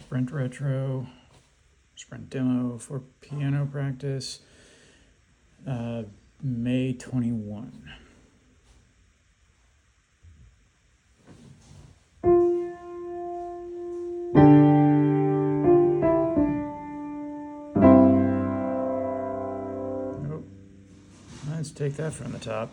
Sprint Retro, Sprint Demo for piano practice, May 21. Let's take that from the top.